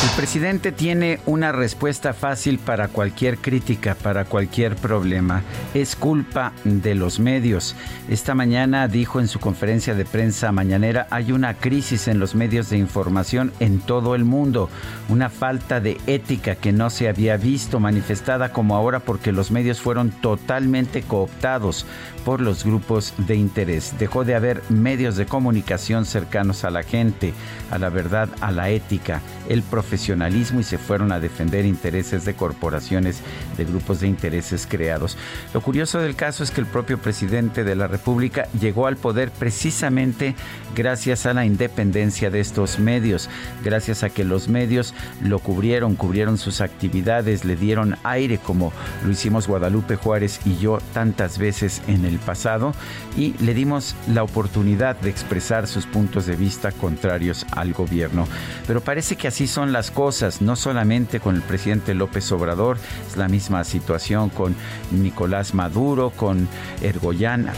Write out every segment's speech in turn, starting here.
El presidente tiene una respuesta fácil para cualquier crítica, para cualquier problema. Es culpa de los medios. Esta mañana dijo en su conferencia de prensa mañanera: hay una crisis en los medios de información en todo el mundo, una falta de ética que no se había visto manifestada como ahora, porque los medios fueron totalmente cooptados por los grupos de interés. Dejó de haber medios de comunicación cercanos a la gente, a la verdad, a la ética, el profesionalismo, y se fueron a defender intereses de corporaciones, de grupos de intereses creados. Lo curioso del caso es que el propio presidente de la República llegó al poder precisamente gracias a la independencia de estos medios, gracias a que los medios lo cubrieron sus actividades, le dieron aire, como lo hicimos Guadalupe Juárez y yo tantas veces en el pasado, y le dimos la oportunidad de expresar sus puntos de vista contrarios al gobierno. Pero parece que así son las cosas, no solamente con el presidente López Obrador, es la misma situación con Nicolás Maduro, con Erdogan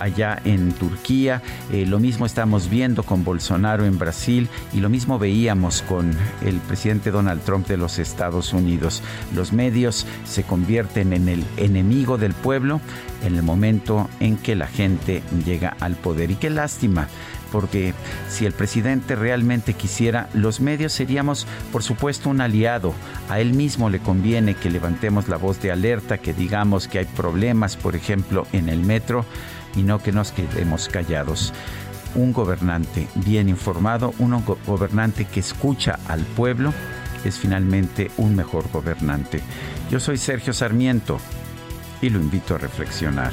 allá en Turquía, lo mismo estamos viendo con Bolsonaro en Brasil, y lo mismo veíamos con el presidente Donald Trump de los Estados Unidos. Los medios se convierten en el enemigo del pueblo en el momento en que la gente llega al poder. Y qué lástima, porque si el presidente realmente quisiera, los medios seríamos, por supuesto, un aliado. A él mismo le conviene que levantemos la voz de alerta, que digamos que hay problemas, por ejemplo, en el metro, y no que nos quedemos callados. Un gobernante bien informado, un gobernante que escucha al pueblo, es finalmente un mejor gobernante. Yo soy Sergio Sarmiento y lo invito a reflexionar.